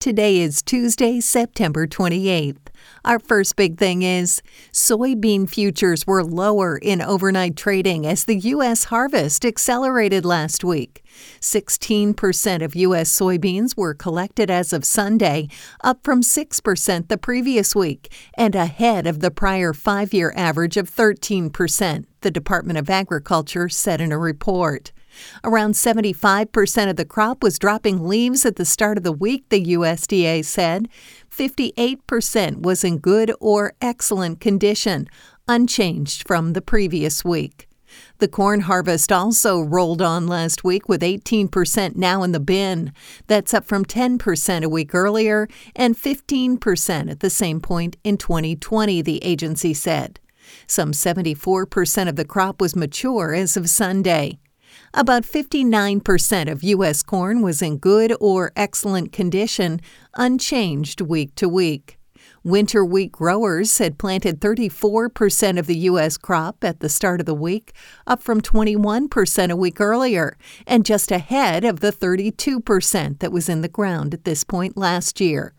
Today is Tuesday, September 28th. Our first big thing is soybean futures were lower in overnight trading as the U.S. harvest accelerated last week. 16% of U.S. soybeans were collected as of Sunday, up from 6% the previous week and ahead of the prior 5-year average of 13%, the Department of Agriculture said in a report. Around 75% of the crop was dropping leaves at the start of the week, the USDA said. 58% was in good or excellent condition, unchanged from the previous week. The corn harvest also rolled on last week with 18% now in the bin. That's up from 10% a week earlier and 15% at the same point in 2020, the agency said. Some 74% of the crop was mature as of Sunday. About 59% of U.S. corn was in good or excellent condition, unchanged week to week. Winter wheat growers had planted 34% of the U.S. crop at the start of the week, up from 21% a week earlier, and just ahead of the 32% that was in the ground at this point last year.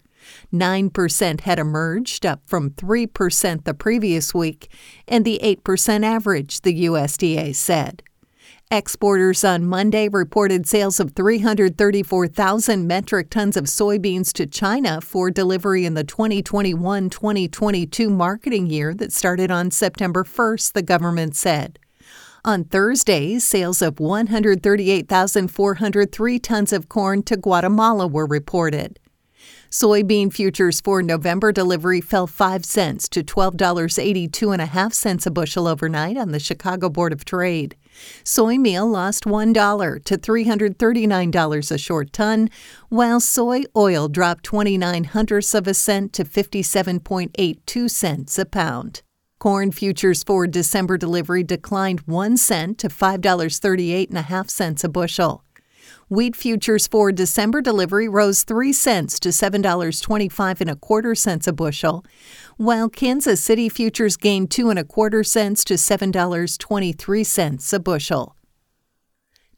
9% had emerged, up from 3% the previous week, and the 8% average, the USDA said. Exporters on Monday reported sales of 334,000 metric tons of soybeans to China for delivery in the 2021-2022 marketing year that started on September 1st, the government said. On Thursday, sales of 138,403 tons of corn to Guatemala were reported. Soybean futures for November delivery fell 5 cents to $12.82.5 a bushel overnight on the Chicago Board of Trade. Soy meal lost $1 to $339 a short ton, while soy oil dropped 29 hundredths of a cent to 57.82 cents a pound. Corn futures for December delivery declined 1 cent to $5.38.5 a bushel. Wheat futures for December delivery rose 3 cents to $7.25 a bushel, while Kansas City futures gained 2 1/4 cents to $7.23 a bushel.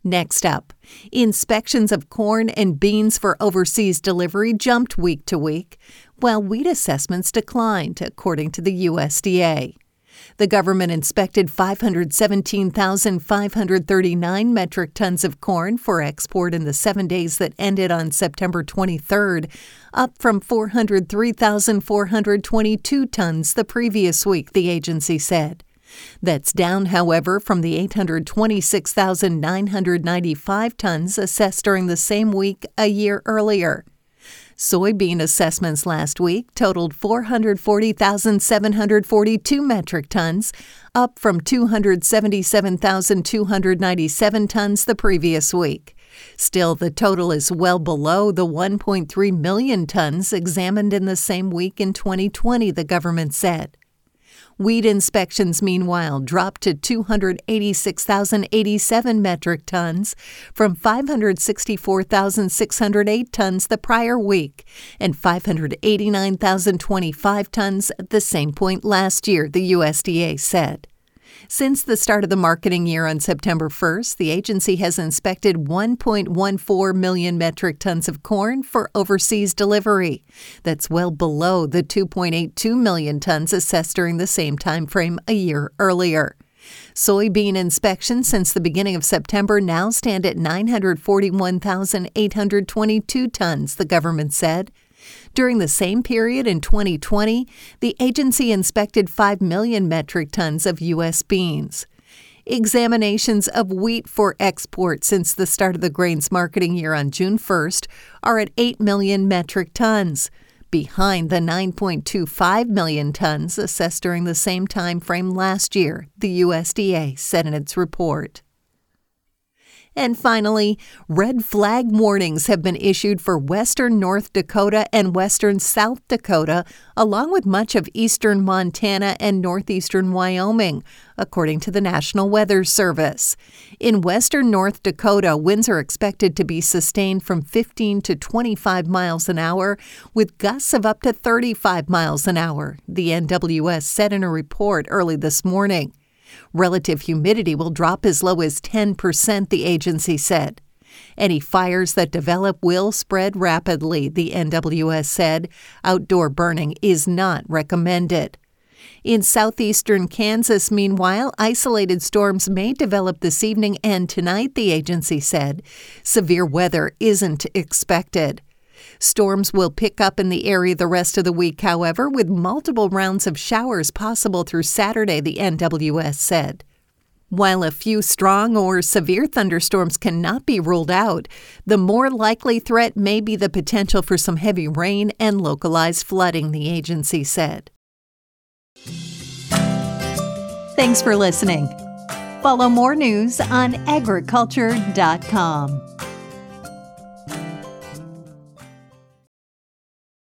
Next up, inspections of corn and beans for overseas delivery jumped week to week, while wheat assessments declined, according to the USDA. The government inspected 517,539 metric tons of corn for export in the 7 days that ended on September 23rd, up from 403,422 tons the previous week, the agency said. That's down, however, from the 826,995 tons assessed during the same week a year earlier. Soybean assessments last week totaled 440,742 metric tons, up from 277,297 tons the previous week. Still, the total is well below the 1.3 million tons examined in the same week in 2020, the government said. Wheat inspections, meanwhile, dropped to 286,087 metric tons from 564,608 tons the prior week and 589,025 tons at the same point last year, the USDA said. Since the start of the marketing year on September 1st, the agency has inspected 1.14 million metric tons of corn for overseas delivery. That's well below the 2.82 million tons assessed during the same time frame a year earlier. Soybean inspections since the beginning of September now stand at 941,822 tons, the government said. During the same period in 2020, the agency inspected 5 million metric tons of U.S. beans. Examinations of wheat for export since the start of the grains marketing year on June 1st are at 8 million metric tons, behind the 9.25 million tons assessed during the same time frame last year, the USDA said in its report. And finally, red flag warnings have been issued for western North Dakota and western South Dakota, along with much of eastern Montana and northeastern Wyoming, according to the National Weather Service. In western North Dakota, winds are expected to be sustained from 15 to 25 miles an hour, with gusts of up to 35 miles an hour, the NWS said in a report early this morning. Relative humidity will drop as low as 10%, the agency said. Any fires that develop will spread rapidly, the NWS said. Outdoor burning is not recommended. In southeastern Kansas, meanwhile, isolated storms may develop this evening and tonight, the agency said. Severe weather isn't expected. Storms will pick up in the area the rest of the week, however, with multiple rounds of showers possible through Saturday, the NWS said. While a few strong or severe thunderstorms cannot be ruled out, the more likely threat may be the potential for some heavy rain and localized flooding, the agency said. Thanks for listening. Follow more news on agriculture.com.